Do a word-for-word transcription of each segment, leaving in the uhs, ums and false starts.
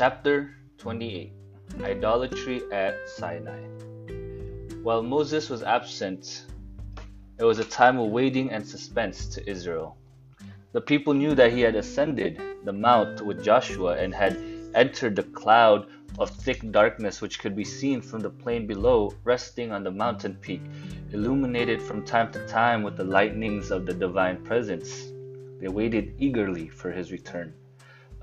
Chapter twenty-eight, Idolatry at Sinai. While Moses was absent, it was a time of waiting and suspense to Israel. The people knew that he had ascended the mount with Joshua and had entered the cloud of thick darkness which could be seen from the plain below, resting on the mountain peak, illuminated from time to time with the lightnings of the divine presence. They waited eagerly for his return.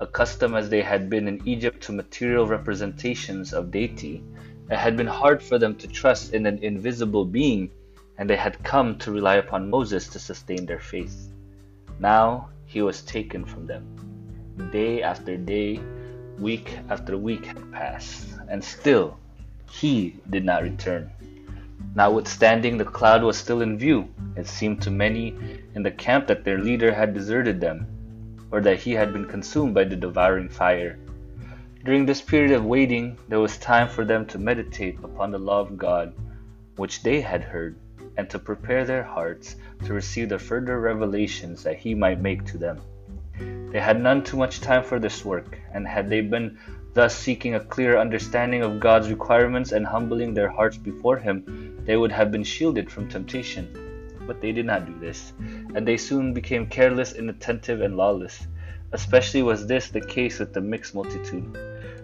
Accustomed as they had been in Egypt to material representations of deity, it had been hard for them to trust in an invisible being, and they had come to rely upon Moses to sustain their faith. Now he was taken from them. Day after day, week after week had passed, and still he did not return. Notwithstanding, the cloud was still in view. It seemed to many in the camp that their leader had deserted them, or that he had been consumed by the devouring fire. During this period of waiting, there was time for them to meditate upon the law of God, which they had heard, and to prepare their hearts to receive the further revelations that he might make to them. They had none too much time for this work, and had they been thus seeking a clear understanding of God's requirements and humbling their hearts before him, they would have been shielded from temptation. But they did not do this, and they soon became careless, inattentive, and lawless. Especially was this the case with the mixed multitude.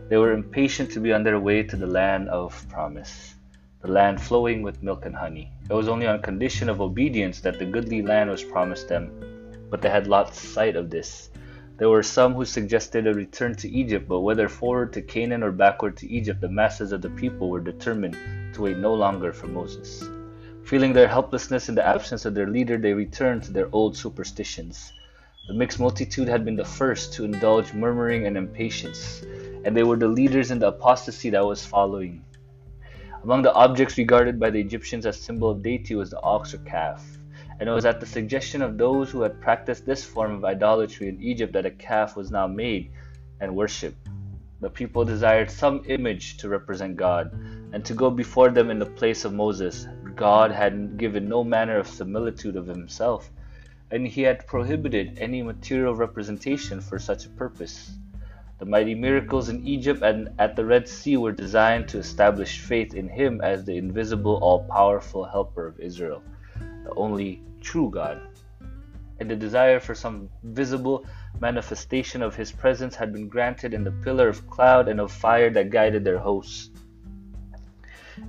They were impatient to be on their way to the land of promise, the land flowing with milk and honey. It was only on condition of obedience that the goodly land was promised them, but they had lost sight of this. There were some who suggested a return to Egypt, but whether forward to Canaan or backward to Egypt, the masses of the people were determined to wait no longer for Moses. Feeling their helplessness in the absence of their leader, they returned to their old superstitions. The mixed multitude had been the first to indulge murmuring and impatience, and they were the leaders in the apostasy that was following. Among the objects regarded by the Egyptians as symbol of deity was the ox or calf, and it was at the suggestion of those who had practiced this form of idolatry in Egypt that a calf was now made and worshipped. The people desired some image to represent God, and to go before them in the place of Moses. God had given no manner of similitude of himself, and he had prohibited any material representation for such a purpose. The mighty miracles in Egypt and at the Red Sea were designed to establish faith in him as the invisible, all-powerful helper of Israel, the only true God. And the desire for some visible manifestation of his presence had been granted in the pillar of cloud and of fire that guided their hosts,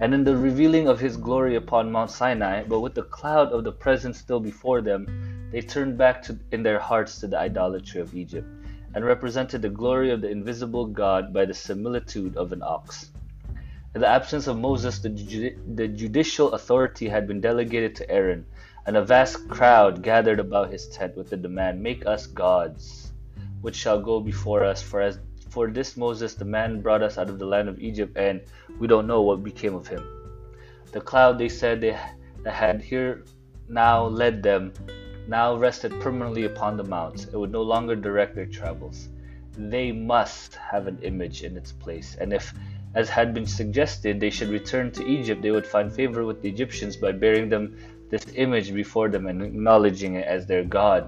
and in the revealing of his glory upon Mount Sinai. But with the cloud of the presence still before them, they turned back to, in their hearts to the idolatry of Egypt, and represented the glory of the invisible God by the similitude of an ox. In the absence of Moses, the, ju- the judicial authority had been delegated to Aaron, and a vast crowd gathered about his tent with the demand, "Make us gods, which shall go before us, for as For this Moses, the man, brought us out of the land of Egypt, and we don't know what became of him." The cloud, they said, they had here now led them, now rested permanently upon the mount. It would no longer direct their travels. They must have an image in its place, and if, as had been suggested, they should return to Egypt, they would find favor with the Egyptians by bearing them this image before them and acknowledging it as their God.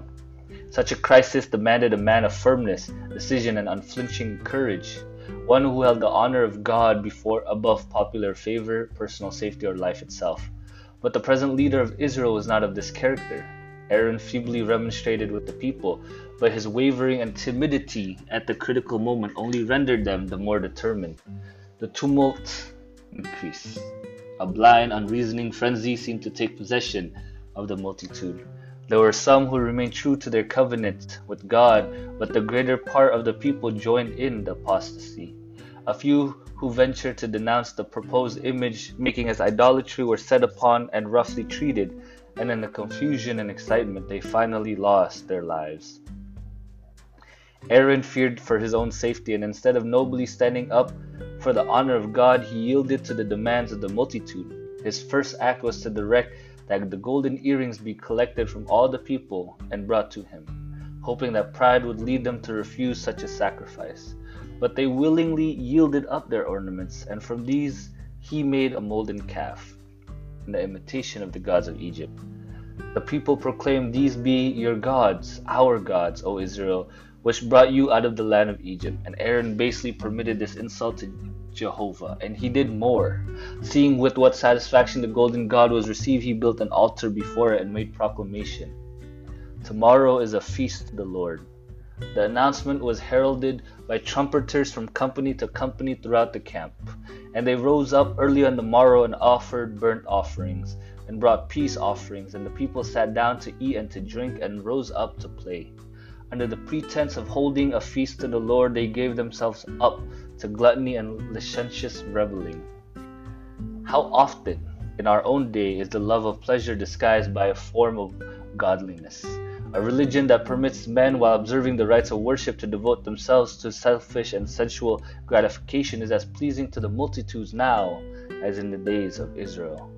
Such a crisis demanded a man of firmness, decision, and unflinching courage, one who held the honor of God before above popular favor, personal safety, or life itself. But the present leader of Israel was not of this character. Aaron feebly remonstrated with the people, but his wavering and timidity at the critical moment only rendered them the more determined. The tumult increased. A blind, unreasoning frenzy seemed to take possession of the multitude. There were some who remained true to their covenant with God, but the greater part of the people joined in the apostasy. A few who ventured to denounce the proposed image making as idolatry were set upon and roughly treated, and in the confusion and excitement, they finally lost their lives. Aaron feared for his own safety, and instead of nobly standing up for the honor of God, he yielded to the demands of the multitude. His first act was to direct that the golden earrings be collected from all the people and brought to him, hoping that pride would lead them to refuse such a sacrifice. But they willingly yielded up their ornaments, and from these he made a molten calf, in the imitation of the gods of Egypt. The people proclaimed, "These be your gods, our gods, O Israel, which brought you out of the land of Egypt. And Aaron basely permitted this insult to Jehovah, and he did more. Seeing with what satisfaction the golden god was received, he built an altar before it and made proclamation, "Tomorrow is a feast to the Lord." The announcement was heralded by trumpeters from company to company throughout the camp. And they rose up early on the morrow and offered burnt offerings and brought peace offerings. And the people sat down to eat and to drink and rose up to play. Under the pretense of holding a feast to the Lord, they gave themselves up to gluttony and licentious reveling. How often in our own day is the love of pleasure disguised by a form of godliness? A religion that permits men, while observing the rites of worship, to devote themselves to selfish and sensual gratification is as pleasing to the multitudes now as in the days of Israel.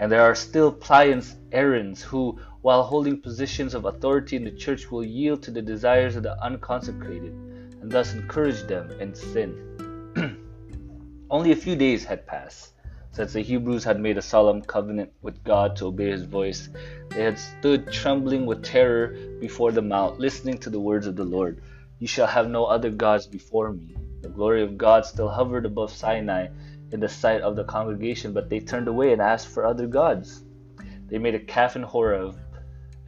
And there are still pliant Aarons who, while holding positions of authority in the church, will yield to the desires of the unconsecrated and thus encourage them in sin. Only a few days had passed since the Hebrews had made a solemn covenant with God to obey his voice. They had stood trembling with terror before the mount, listening to the words of the Lord. "You shall have no other gods before me." The glory of God still hovered above Sinai in the sight of the congregation, but they turned away and asked for other gods. They made a calf in Horeb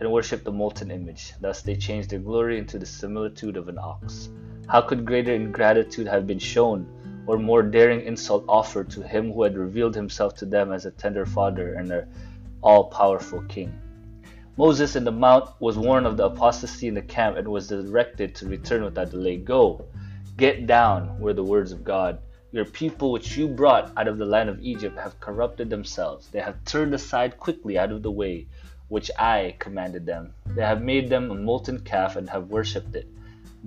and worshipped the molten image. Thus they changed their glory into the similitude of an ox. How could greater ingratitude have been shown, or more daring insult offered to him who had revealed himself to them as a tender father and an all-powerful king? Moses in the mount was warned of the apostasy in the camp and was directed to return without delay. "Go, get down," were the words of God. "Your people which you brought out of the land of Egypt have corrupted themselves. They have turned aside quickly out of the way which I commanded them. They have made them a molten calf and have worshipped it."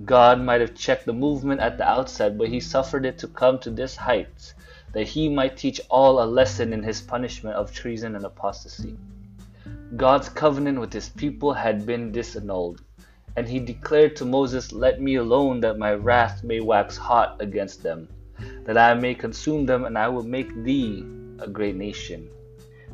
God might have checked the movement at the outset, but he suffered it to come to this height, that he might teach all a lesson in his punishment of treason and apostasy. God's covenant with his people had been disannulled, and he declared to Moses, "Let me alone, that my wrath may wax hot against them, that I may consume them, and I will make thee a great nation."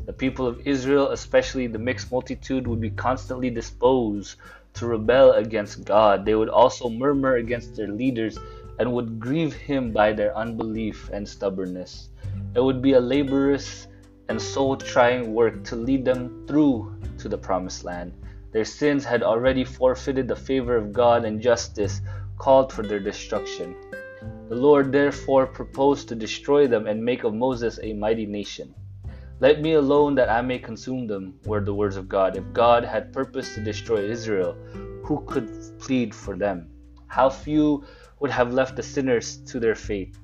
The people of Israel, especially the mixed multitude, would be constantly disposed to rebel against God. They would also murmur against their leaders and would grieve him by their unbelief and stubbornness. It would be a laborious and soul-trying work to lead them through to the promised land. Their sins had already forfeited the favor of God, and justice called for their destruction. The Lord therefore proposed to destroy them and make of Moses a mighty nation. "Let me alone, that I may consume them," were the words of God. If God had purposed to destroy Israel, who could plead for them? How few would have left the sinners to their fate?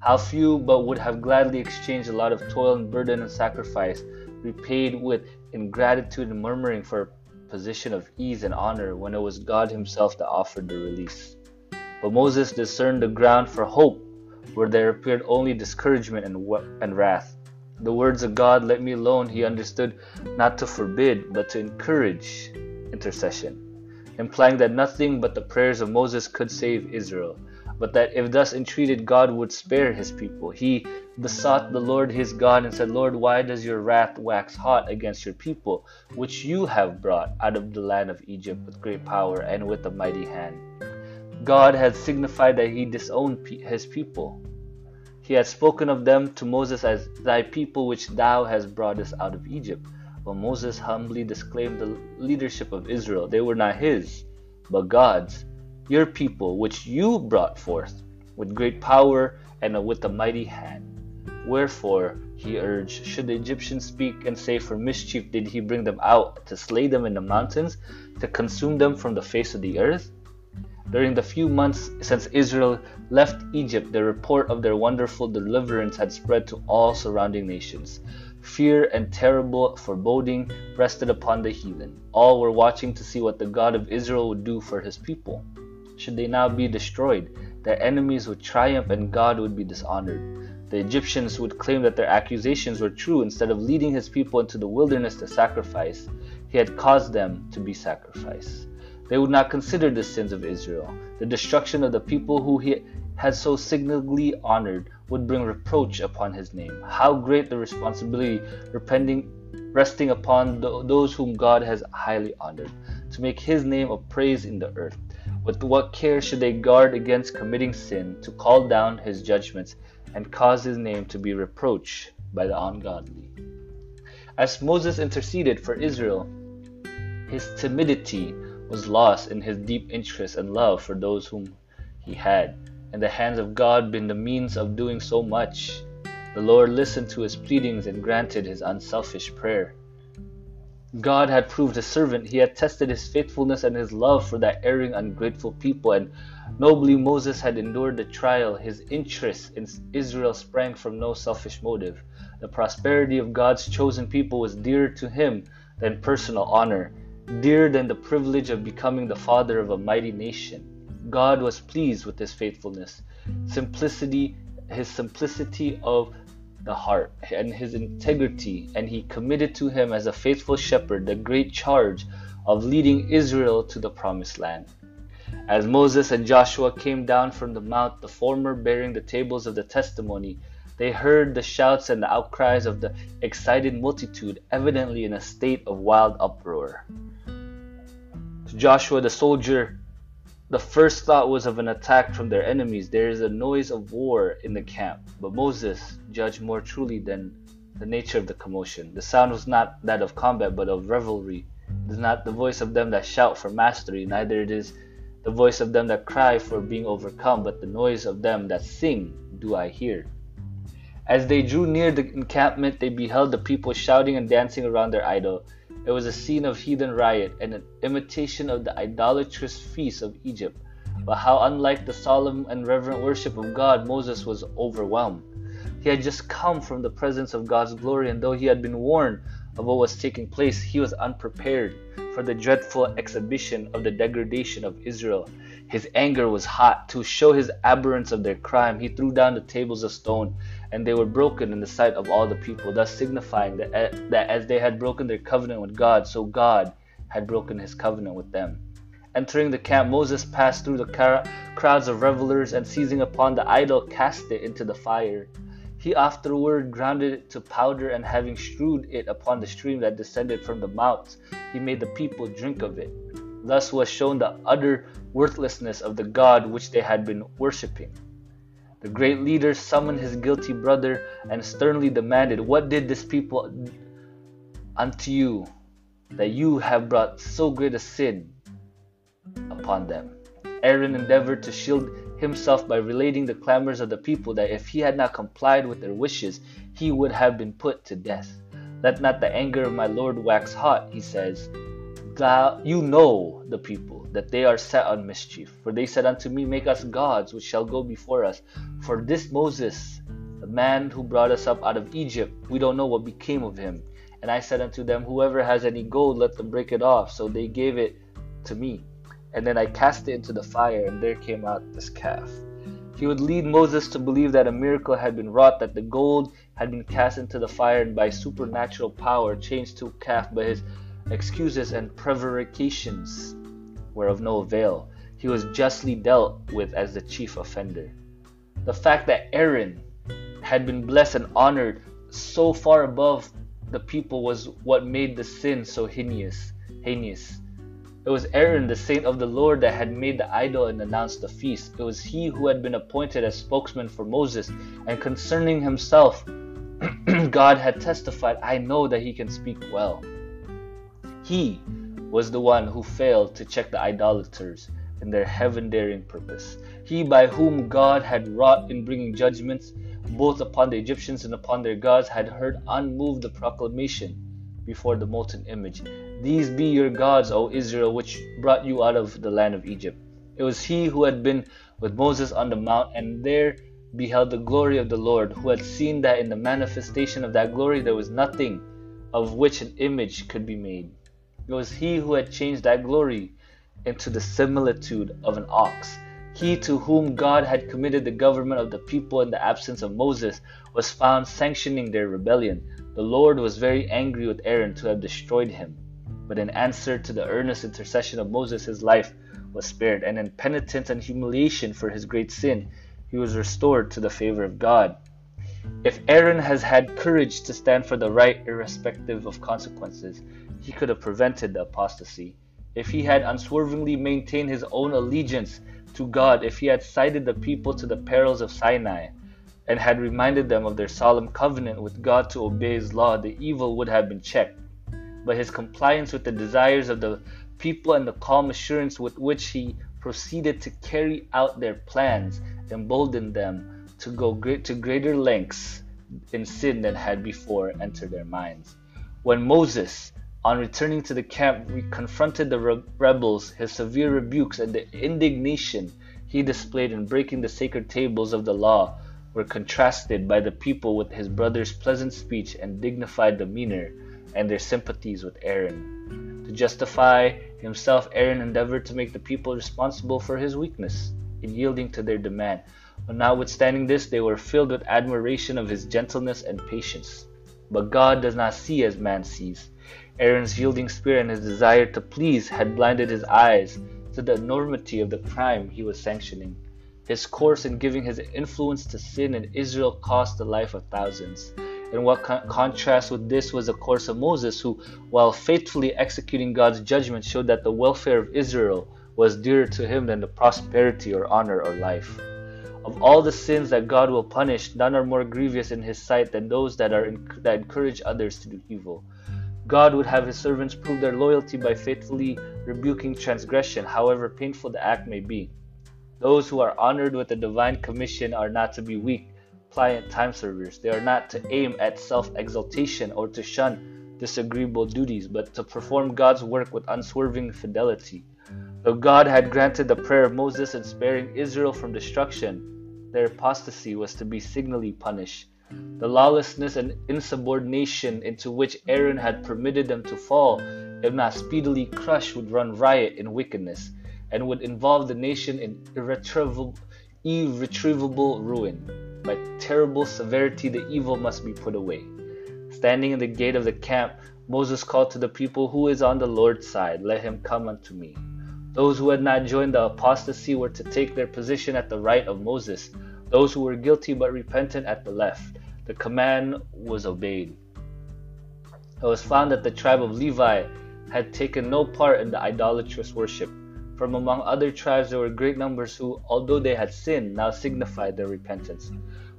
How few but would have gladly exchanged a lot of toil and burden and sacrifice, repaid with ingratitude and murmuring, for a position of ease and honor, when it was God himself that offered the release. But Moses discerned the ground for hope, where there appeared only discouragement and, and wrath. The words of God, "Let me alone," he understood not to forbid, but to encourage intercession, implying that nothing but the prayers of Moses could save Israel, but that if thus entreated, God would spare his people. He besought the Lord his God and said, "Lord, why does your wrath wax hot against your people, which you have brought out of the land of Egypt with great power and with a mighty hand?" God had signified that he disowned his people. He had spoken of them to Moses as "thy people which thou hast brought us out of Egypt." But Moses humbly disclaimed the leadership of Israel. They were not his, but God's. "Your people which you brought forth with great power and with a mighty hand." Wherefore, he urged, should the Egyptians speak and say, "For mischief did he bring them out, to slay them in the mountains, to consume them from the face of the earth?" During the few months since Israel left Egypt, the report of their wonderful deliverance had spread to all surrounding nations. Fear and terrible foreboding rested upon the heathen. All were watching to see what the God of Israel would do for his people. Should they now be destroyed, their enemies would triumph and God would be dishonored. The Egyptians would claim that their accusations were true. Instead of leading his people into the wilderness to sacrifice, he had caused them to be sacrificed. They would not consider the sins of Israel. The destruction of the people who he had so signally honored would bring reproach upon his name. How great the responsibility repenting, resting upon th- those whom God has highly honored, to make his name a praise in the earth. With what care should they guard against committing sin, to call down his judgments and cause his name to be reproached by the ungodly. As Moses interceded for Israel, his timidity was lost in his deep interest and love for those whom he had, and the hands of God been the means of doing so much. The Lord listened to his pleadings and granted his unselfish prayer. God had proved his servant. He had tested his faithfulness and his love for that erring, ungrateful people, and nobly Moses had endured the trial. His interest in Israel sprang from no selfish motive. The prosperity of God's chosen people was dearer to him than personal honor, dearer than the privilege of becoming the father of a mighty nation. God was pleased with his faithfulness, simplicity, his simplicity of the heart, and his integrity, and he committed to him as a faithful shepherd the great charge of leading Israel to the promised land. As Moses and Joshua came down from the mount, the former bearing the tables of the testimony, they heard the shouts and the outcries of the excited multitude, evidently in a state of wild uproar. To Joshua the soldier, the first thought was of an attack from their enemies. There is a noise of war in the camp. But Moses judged more truly than the nature of the commotion. The sound was not that of combat, but of revelry. It is not the voice of them that shout for mastery, neither it is the voice of them that cry for being overcome, but the noise of them that sing, do I hear. As they drew near the encampment, they beheld the people shouting and dancing around their idol. It was a scene of heathen riot and an imitation of the idolatrous feasts of Egypt. But how unlike the solemn and reverent worship of God, Moses was overwhelmed. He had just come from the presence of God's glory, and though he had been warned of what was taking place, he was unprepared for the dreadful exhibition of the degradation of Israel. His anger was hot. To show his abhorrence of their crime, he threw down the tables of stone, and they were broken in the sight of all the people, thus signifying that, that as they had broken their covenant with God, so God had broken his covenant with them. Entering the camp, Moses passed through the car- crowds of revelers, and seizing upon the idol, cast it into the fire. He afterward grounded it to powder, and having strewed it upon the stream that descended from the mount, he made the people drink of it. Thus was shown the utter worthlessness of the God which they had been worshipping. The great leader summoned his guilty brother and sternly demanded, "What did this people unto you, that you have brought so great a sin upon them?" Aaron endeavored to shield himself by relating the clamors of the people, that if he had not complied with their wishes, he would have been put to death. "Let not the anger of my Lord wax hot," he says. "Thou, you know the people, that they are set on mischief. For they said unto me, Make us gods, which shall go before us. For this Moses, the man who brought us up out of Egypt, we don't know what became of him. And I said unto them, Whoever has any gold, let them break it off. So they gave it to me. And then I cast it into the fire, and there came out this calf." He would lead Moses to believe that a miracle had been wrought, that the gold had been cast into the fire and by supernatural power changed to a calf, but his excuses and prevarications were of no avail. He was justly dealt with as the chief offender. The fact that Aaron had been blessed and honored so far above the people was what made the sin so heinous. heinous. It was Aaron, the saint of the Lord, that had made the idol and announced the feast. It was he who had been appointed as spokesman for Moses, and concerning himself, God had testified, "I know that he can speak well." He was the one who failed to check the idolaters in their heaven-daring purpose. He by whom God had wrought in bringing judgments both upon the Egyptians and upon their gods had heard unmoved the proclamation before the molten image, "These be your gods, O Israel, which brought you out of the land of Egypt." It was he who had been with Moses on the mount and there beheld the glory of the Lord, who had seen that in the manifestation of that glory there was nothing of which an image could be made. It was he who had changed that glory into the similitude of an ox. He to whom God had committed the government of the people in the absence of Moses was found sanctioning their rebellion. The Lord was very angry with Aaron to have destroyed him. But in answer to the earnest intercession of Moses, his life was spared, and in penitence and humiliation for his great sin, he was restored to the favor of God. If Aaron has had courage to stand for the right irrespective of consequences, he could have prevented the apostasy. if he had unswervingly maintained his own allegiance to God, if he had cited the people to the perils of Sinai, and had reminded them of their solemn covenant with God to obey his law, the evil would have been checked. But his compliance with the desires of the people and the calm assurance with which he proceeded to carry out their plans emboldened them to go great, to greater lengths in sin than had before entered their minds. When Moses, on returning to the camp, confronted the rebels, his severe rebukes and the indignation he displayed in breaking the sacred tables of the law were contrasted by the people with his brother's pleasant speech and dignified demeanor, and their sympathies with Aaron. To justify himself, Aaron endeavored to make the people responsible for his weakness in yielding to their demand. But notwithstanding this, they were filled with admiration of his gentleness and patience. But God does not see as man sees. Aaron's yielding spirit and his desire to please had blinded his eyes to the enormity of the crime he was sanctioning. His course in giving his influence to sin in Israel cost the life of thousands. And what con- contrast with this was the course of Moses, who, while faithfully executing God's judgment, showed that the welfare of Israel was dearer to him than the prosperity or honor or life. Of all the sins that God will punish, none are more grievous in his sight than those that, are in- that encourage others to do evil. God would have his servants prove their loyalty by faithfully rebuking transgression, however painful the act may be. Those who are honored with the divine commission are not to be weak, pliant time servers. They are not to aim at self-exaltation or to shun disagreeable duties, but to perform God's work with unswerving fidelity. Though God had granted the prayer of Moses in sparing Israel from destruction, their apostasy was to be signally punished. The lawlessness and insubordination into which Aaron had permitted them to fall, if not speedily crushed, would run riot in wickedness, and would involve the nation in irretrievable, irretrievable ruin. By terrible severity, the evil must be put away. Standing in the gate of the camp, Moses called to the people, "Who is on the Lord's side? Let him come unto me." Those who had not joined the apostasy were to take their position at the right of Moses, those who were guilty but repentant at the left. The command was obeyed. It was found that the tribe of Levi had taken no part in the idolatrous worship. From among other tribes there were great numbers who, although they had sinned, now signified their repentance.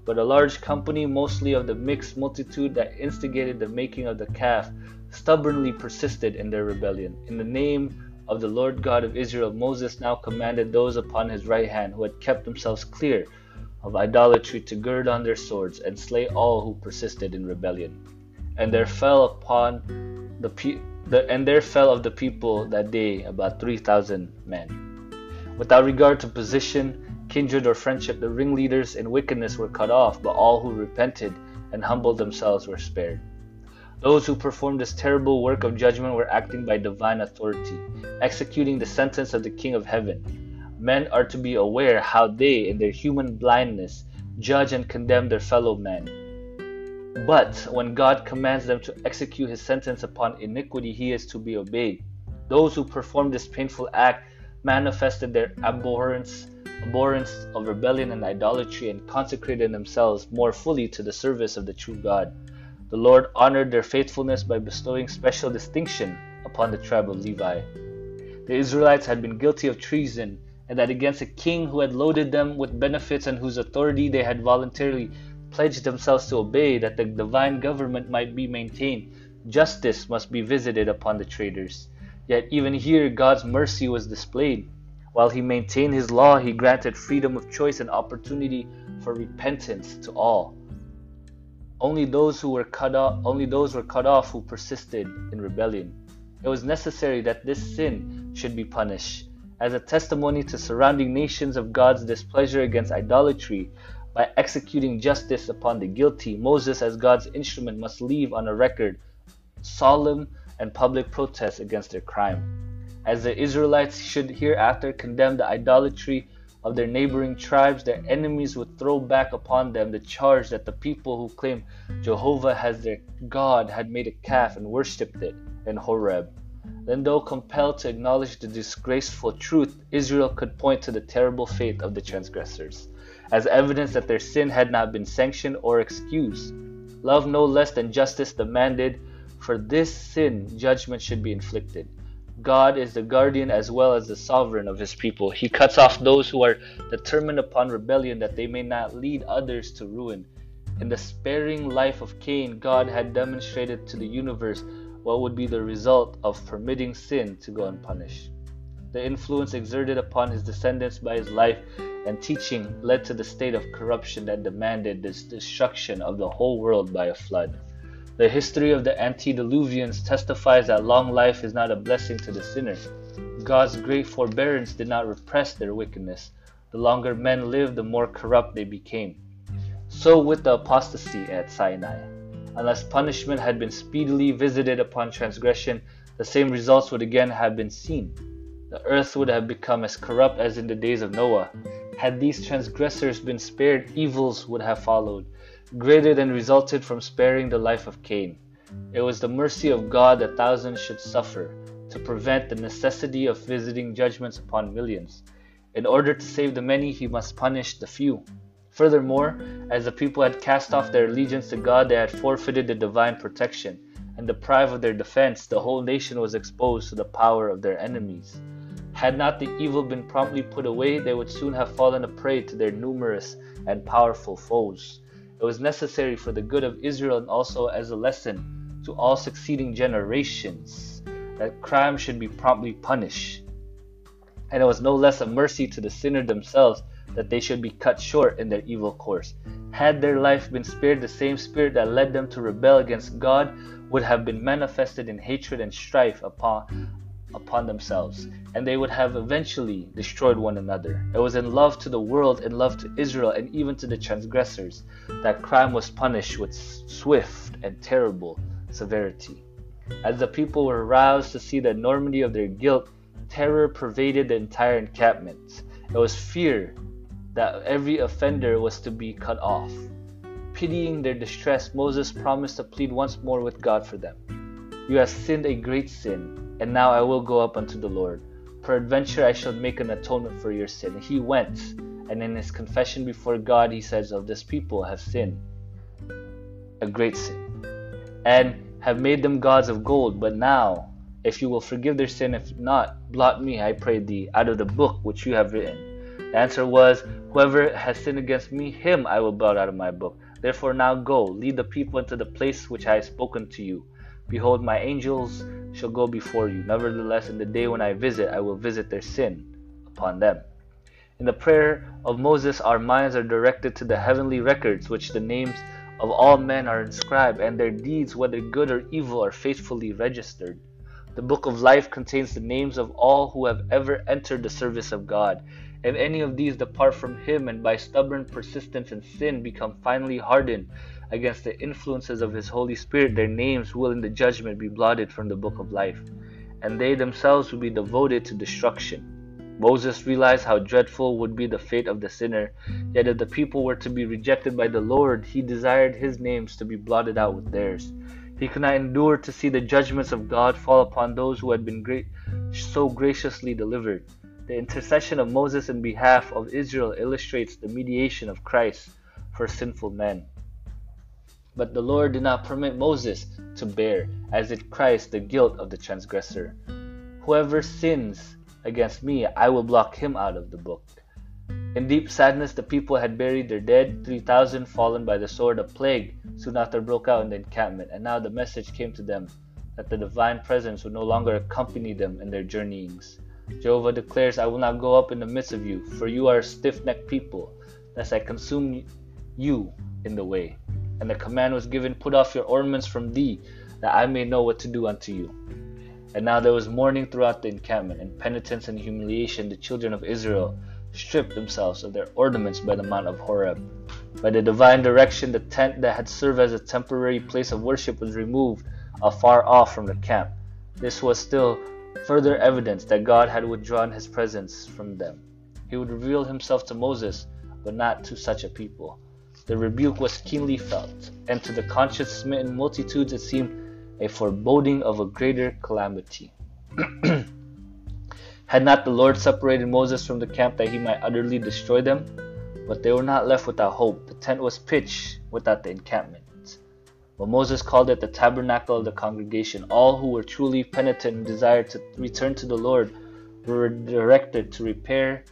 But a large company, mostly of the mixed multitude that instigated the making of the calf, stubbornly persisted in their rebellion. In the name of the Lord God of Israel, Moses now commanded those upon his right hand who had kept themselves clear of idolatry to gird on their swords and slay all who persisted in rebellion. And there fell upon the people The, and there fell of the people that day about three thousand men. Without regard to position, kindred, or friendship, the ringleaders in wickedness were cut off, but all who repented and humbled themselves were spared. Those who performed this terrible work of judgment were acting by divine authority, executing the sentence of the King of Heaven. Men are to be aware how they, in their human blindness, judge and condemn their fellow men. But when God commands them to execute his sentence upon iniquity, he is to be obeyed. Those who performed this painful act manifested their abhorrence, abhorrence of rebellion and idolatry, and consecrated themselves more fully to the service of the true God. The Lord honored their faithfulness by bestowing special distinction upon the tribe of Levi. The Israelites had been guilty of treason, and that against a king who had loaded them with benefits and whose authority they had voluntarily pledged themselves to obey, that the divine government might be maintained. Justice must be visited upon the traitors. Yet even here God's mercy was displayed. While he maintained his law, he granted freedom of choice and opportunity for repentance to all. Only those who were cut off, only those were cut off who persisted in rebellion. It was necessary that this sin should be punished, as a testimony to surrounding nations of God's displeasure against idolatry. By executing justice upon the guilty, Moses, as God's instrument, must leave on a record solemn and public protest against their crime. As the Israelites should hereafter condemn the idolatry of their neighboring tribes, their enemies would throw back upon them the charge that the people who claimed Jehovah as their God had made a calf and worshipped it in Horeb. Then, though compelled to acknowledge the disgraceful truth, Israel could point to the terrible fate of the transgressors as evidence that their sin had not been sanctioned or excused. Love no less than justice demanded, for this sin judgment should be inflicted. God is the guardian as well as the sovereign of his people. He cuts off those who are determined upon rebellion, that they may not lead others to ruin. In the sparing life of Cain, God had demonstrated to the universe what would be the result of permitting sin to go unpunished. The influence exerted upon his descendants by his life and teaching led to the state of corruption that demanded the destruction of the whole world by a flood. The history of the antediluvians testifies that long life is not a blessing to the sinner. God's great forbearance did not repress their wickedness. The longer men lived, the more corrupt they became. So with the apostasy at Sinai. Unless punishment had been speedily visited upon transgression, the same results would again have been seen. The earth would have become as corrupt as in the days of Noah. Had these transgressors been spared, evils would have followed, greater than resulted from sparing the life of Cain. It was the mercy of God that thousands should suffer, to prevent the necessity of visiting judgments upon millions. In order to save the many, he must punish the few. Furthermore, as the people had cast off their allegiance to God, they had forfeited the divine protection, and deprived of their defense, the whole nation was exposed to the power of their enemies. Had not the evil been promptly put away, they would soon have fallen a prey to their numerous and powerful foes. It was necessary for the good of Israel, and also as a lesson to all succeeding generations, that crime should be promptly punished. And it was no less a mercy to the sinner themselves that they should be cut short in their evil course. Had their life been spared, the same spirit that led them to rebel against God would have been manifested in hatred and strife upon upon themselves, and they would have eventually destroyed one another. It was in love to the world, in love to Israel, and even to the transgressors, that crime was punished with swift and terrible severity. As the people were roused to see the enormity of their guilt, terror pervaded the entire encampment. It was fear that every offender was to be cut off. Pitying their distress, Moses promised to plead once more with God for them. "You have sinned a great sin, and now I will go up unto the Lord. Peradventure I shall make an atonement for your sin." He went, and in his confession before God, he says, "Of this people have sinned, a great sin, and have made them gods of gold. But now, if you will forgive their sin, if not, blot me, I pray thee, out of the book which you have written." The answer was, "Whoever has sinned against me, him I will blot out of my book. Therefore now go, lead the people into the place which I have spoken to you. Behold, my angels shall go before you. Nevertheless, in the day when I visit, I will visit their sin upon them." In the prayer of Moses, our minds are directed to the heavenly records, which the names of all men are inscribed, and their deeds, whether good or evil, are faithfully registered. The book of life contains the names of all who have ever entered the service of God. If any of these depart from him and by stubborn persistence in sin become finally hardened against the influences of his Holy Spirit, their names will in the judgment be blotted from the book of life, and they themselves will be devoted to destruction. Moses realized how dreadful would be the fate of the sinner, yet if the people were to be rejected by the Lord, he desired his names to be blotted out with theirs. He could not endure to see the judgments of God fall upon those who had been great, so graciously delivered. The intercession of Moses in behalf of Israel illustrates the mediation of Christ for sinful men. But the Lord did not permit Moses to bear, as did Christ, the guilt of the transgressor. "Whoever sins against me, I will blot him out of the book." In deep sadness, the people had buried their dead, three thousand fallen by the sword. A plague soon after broke out in the encampment, and now the message came to them that the divine presence would no longer accompany them in their journeyings. Jehovah declares, "I will not go up in the midst of you, for you are a stiff-necked people, lest I consume you in the way." And the command was given, "Put off your ornaments from thee, that I may know what to do unto you." And now there was mourning throughout the encampment. In penitence and humiliation, the children of Israel stripped themselves of their ornaments by the Mount of Horeb. By the divine direction, the tent that had served as a temporary place of worship was removed afar off from the camp. This was still further evidence that God had withdrawn his presence from them. He would reveal himself to Moses, but not to such a people. The rebuke was keenly felt, and to the conscience smitten multitudes it seemed a foreboding of a greater calamity. Had not the Lord separated Moses from the camp that he might utterly destroy them? But they were not left without hope. The tent was pitched without the encampment. But Moses called it the tabernacle of the congregation. All who were truly penitent and desired to return to the Lord were directed to repair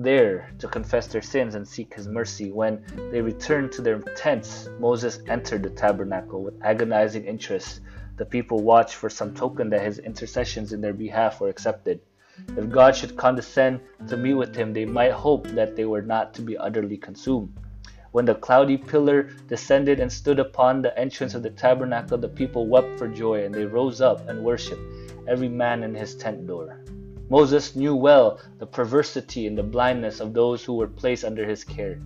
there to confess their sins and seek his mercy. When they returned to their tents, Moses entered the tabernacle with agonizing interest. The people watched for some token that his intercessions in their behalf were accepted. If God should condescend to meet with him, they might hope that they were not to be utterly consumed. When the cloudy pillar descended and stood upon the entrance of the tabernacle, the people wept for joy, and they rose up and worshipped, every man in his tent door. Moses knew well the perversity and the blindness of those who were placed under his care.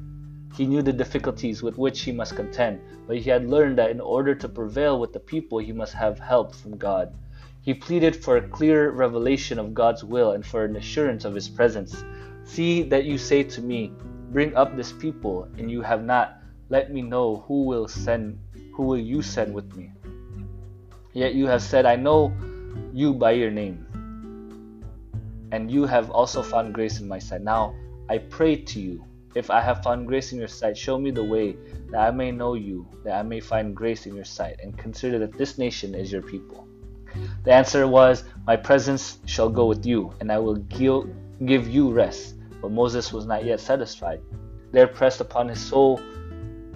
He knew the difficulties with which he must contend, but he had learned that in order to prevail with the people, he must have help from God. He pleaded for a clear revelation of God's will and for an assurance of his presence. See that you say to me, "Bring up this people," and you have not. Let me know who will send, who will you send with me? Yet you have said, "I know you by your name," and you have also found grace in my sight. Now I pray to you, if I have found grace in your sight, show me the way that I may know you, that I may find grace in your sight, and consider that this nation is your people. The answer was, "My presence shall go with you, and I will give you rest." But Moses was not yet satisfied. There pressed upon his soul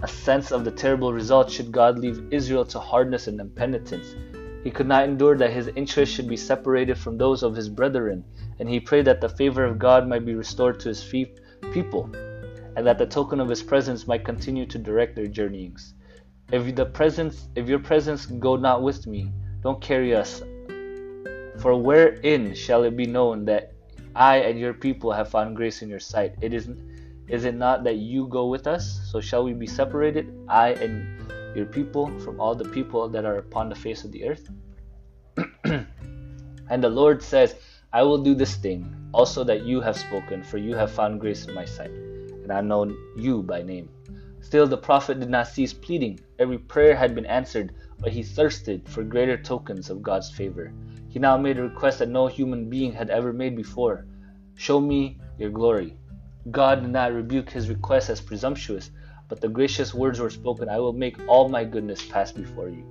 a sense of the terrible result should God leave Israel to hardness and impenitence. He could not endure that his interests should be separated from those of his brethren, and he prayed that the favor of God might be restored to his people, and that the token of his presence might continue to direct their journeyings. If the presence, if your presence go not with me, don't carry us. For wherein shall it be known that I and your people have found grace in your sight? It is, is it not that you go with us? So shall we be separated, I and your people, from all the people that are upon the face of the earth? And the Lord says, "I will do this thing also that you have spoken, for you have found grace in my sight, and I know you by name." Still the prophet did not cease pleading. Every prayer had been answered, but he thirsted for greater tokens of God's favor. He now made a request that no human being had ever made before. "Show me your glory." God did not rebuke his request as presumptuous, but the gracious words were spoken, "I will make all my goodness pass before you."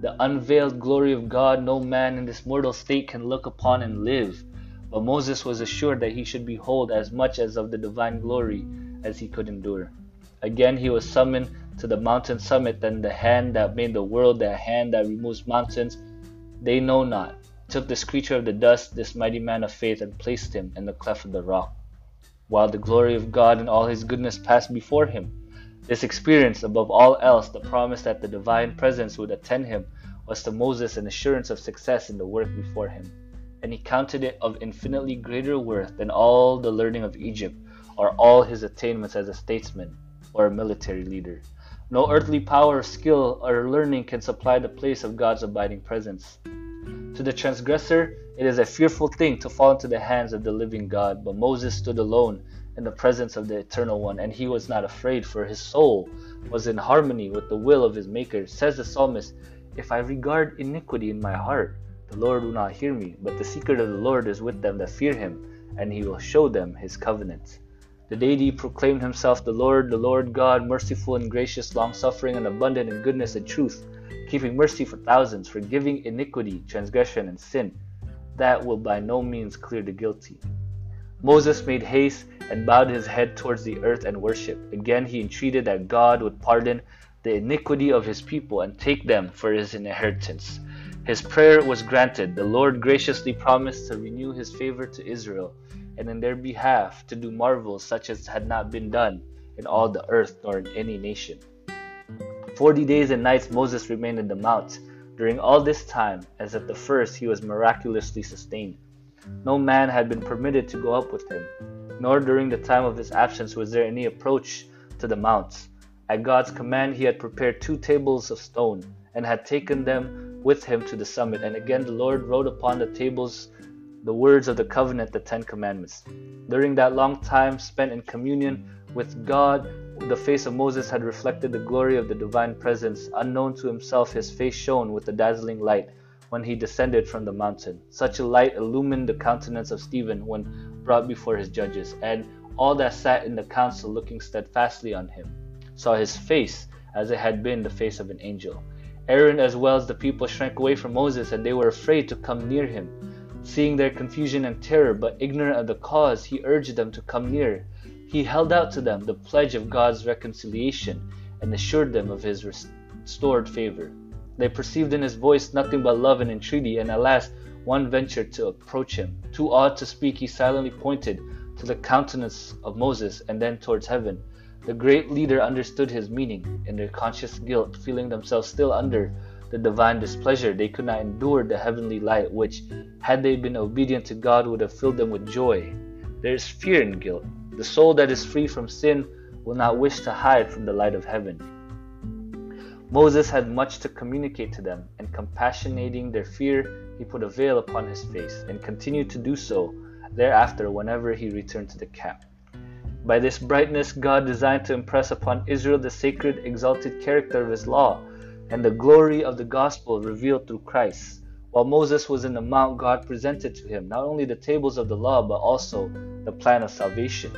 The unveiled glory of God no man in this mortal state can look upon and live. But Moses was assured that he should behold as much as of the divine glory as he could endure. Again he was summoned to the mountain summit. Then the hand that made the world, the hand that removes mountains, they know not, took this creature of the dust, this mighty man of faith, and placed him in the cleft of the rock, while the glory of God and all his goodness passed before him. This experience, above all else, the promise that the divine presence would attend him, was to Moses an assurance of success in the work before him, and he counted it of infinitely greater worth than all the learning of Egypt, or all his attainments as a statesman or a military leader. No earthly power, skill, or learning can supply the place of God's abiding presence. To the transgressor, it is a fearful thing to fall into the hands of the living God, but Moses stood alone in the presence of the Eternal One, and he was not afraid, for his soul was in harmony with the will of his Maker. Says the psalmist, "If I regard iniquity in my heart, the Lord will not hear me, but the secret of the Lord is with them that fear him, and he will show them his covenants." The deity proclaimed himself the Lord, the Lord God, merciful and gracious, long-suffering and abundant in goodness and truth, keeping mercy for thousands, forgiving iniquity, transgression, and sin, that will by no means clear the guilty. Moses made haste and bowed his head towards the earth and worshipped. Again he entreated that God would pardon the iniquity of his people and take them for his inheritance. His prayer was granted. The Lord graciously promised to renew his favor to Israel, and in their behalf to do marvels such as had not been done in all the earth nor in any nation. Forty days and nights Moses remained in the mount. During all this time, as at the first, he was miraculously sustained. No man had been permitted to go up with him, nor during the time of his absence was there any approach to the mount. At God's command he had prepared two tables of stone, and had taken them with him to the summit, and again the Lord wrote upon the tables the words of the covenant, the Ten Commandments. During that long time spent in communion with God, the face of Moses had reflected the glory of the divine presence. Unknown to himself, his face shone with a dazzling light when he descended from the mountain. Such a light illumined the countenance of Stephen when brought before his judges, and all that sat in the council, looking steadfastly on him, saw his face as it had been the face of an angel. Aaron as well as the people shrank away from Moses, and they were afraid to come near him. Seeing their confusion and terror, but ignorant of the cause, he urged them to come near. He held out to them the pledge of God's reconciliation and assured them of his restored favor. They perceived in his voice nothing but love and entreaty, and at last one ventured to approach him. Too awed to speak, he silently pointed to the countenance of Moses and then towards heaven. The great leader understood his meaning. In their conscious guilt, feeling themselves still under the divine displeasure, they could not endure the heavenly light, which, had they been obedient to God, would have filled them with joy. There is fear in guilt. The soul that is free from sin will not wish to hide from the light of heaven. Moses had much to communicate to them, and compassionating their fear, he put a veil upon his face, and continued to do so thereafter whenever he returned to the camp. By this brightness, God designed to impress upon Israel the sacred, exalted character of His law and the glory of the gospel revealed through Christ. While Moses was in the mount, God presented to him not only the tables of the law, but also the plan of salvation.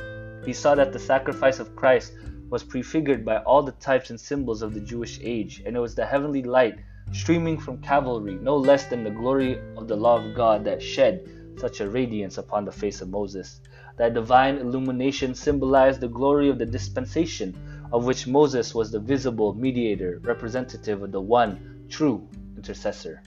He saw that the sacrifice of Christ was prefigured by all the types and symbols of the Jewish age, and it was the heavenly light streaming from Calvary, no less than the glory of the law of God, that shed such a radiance upon the face of Moses. That divine illumination symbolized the glory of the dispensation of which Moses was the visible mediator, representative of the one true intercessor.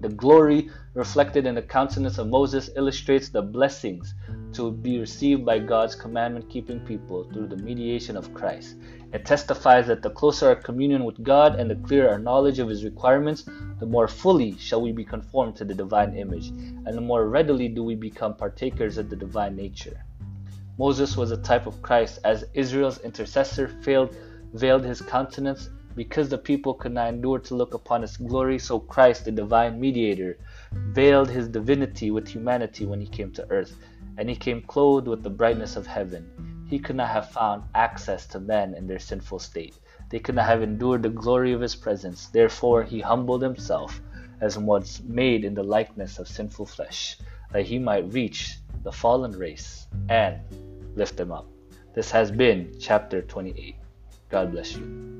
The glory reflected in the countenance of Moses illustrates the blessings to be received by God's commandment-keeping people through the mediation of Christ. It testifies that the closer our communion with God and the clearer our knowledge of His requirements, the more fully shall we be conformed to the divine image, and the more readily do we become partakers of the divine nature. Moses was a type of Christ, as Israel's intercessor failed, veiled his countenance, because the people could not endure to look upon his glory, so Christ, the divine mediator, veiled his divinity with humanity when he came to earth, and he came clothed with the brightness of heaven. He could not have found access to men in their sinful state. They could not have endured the glory of his presence. Therefore, he humbled himself as was made in the likeness of sinful flesh, that he might reach the fallen race and lift them up. This has been Chapter twenty-eight. God bless you.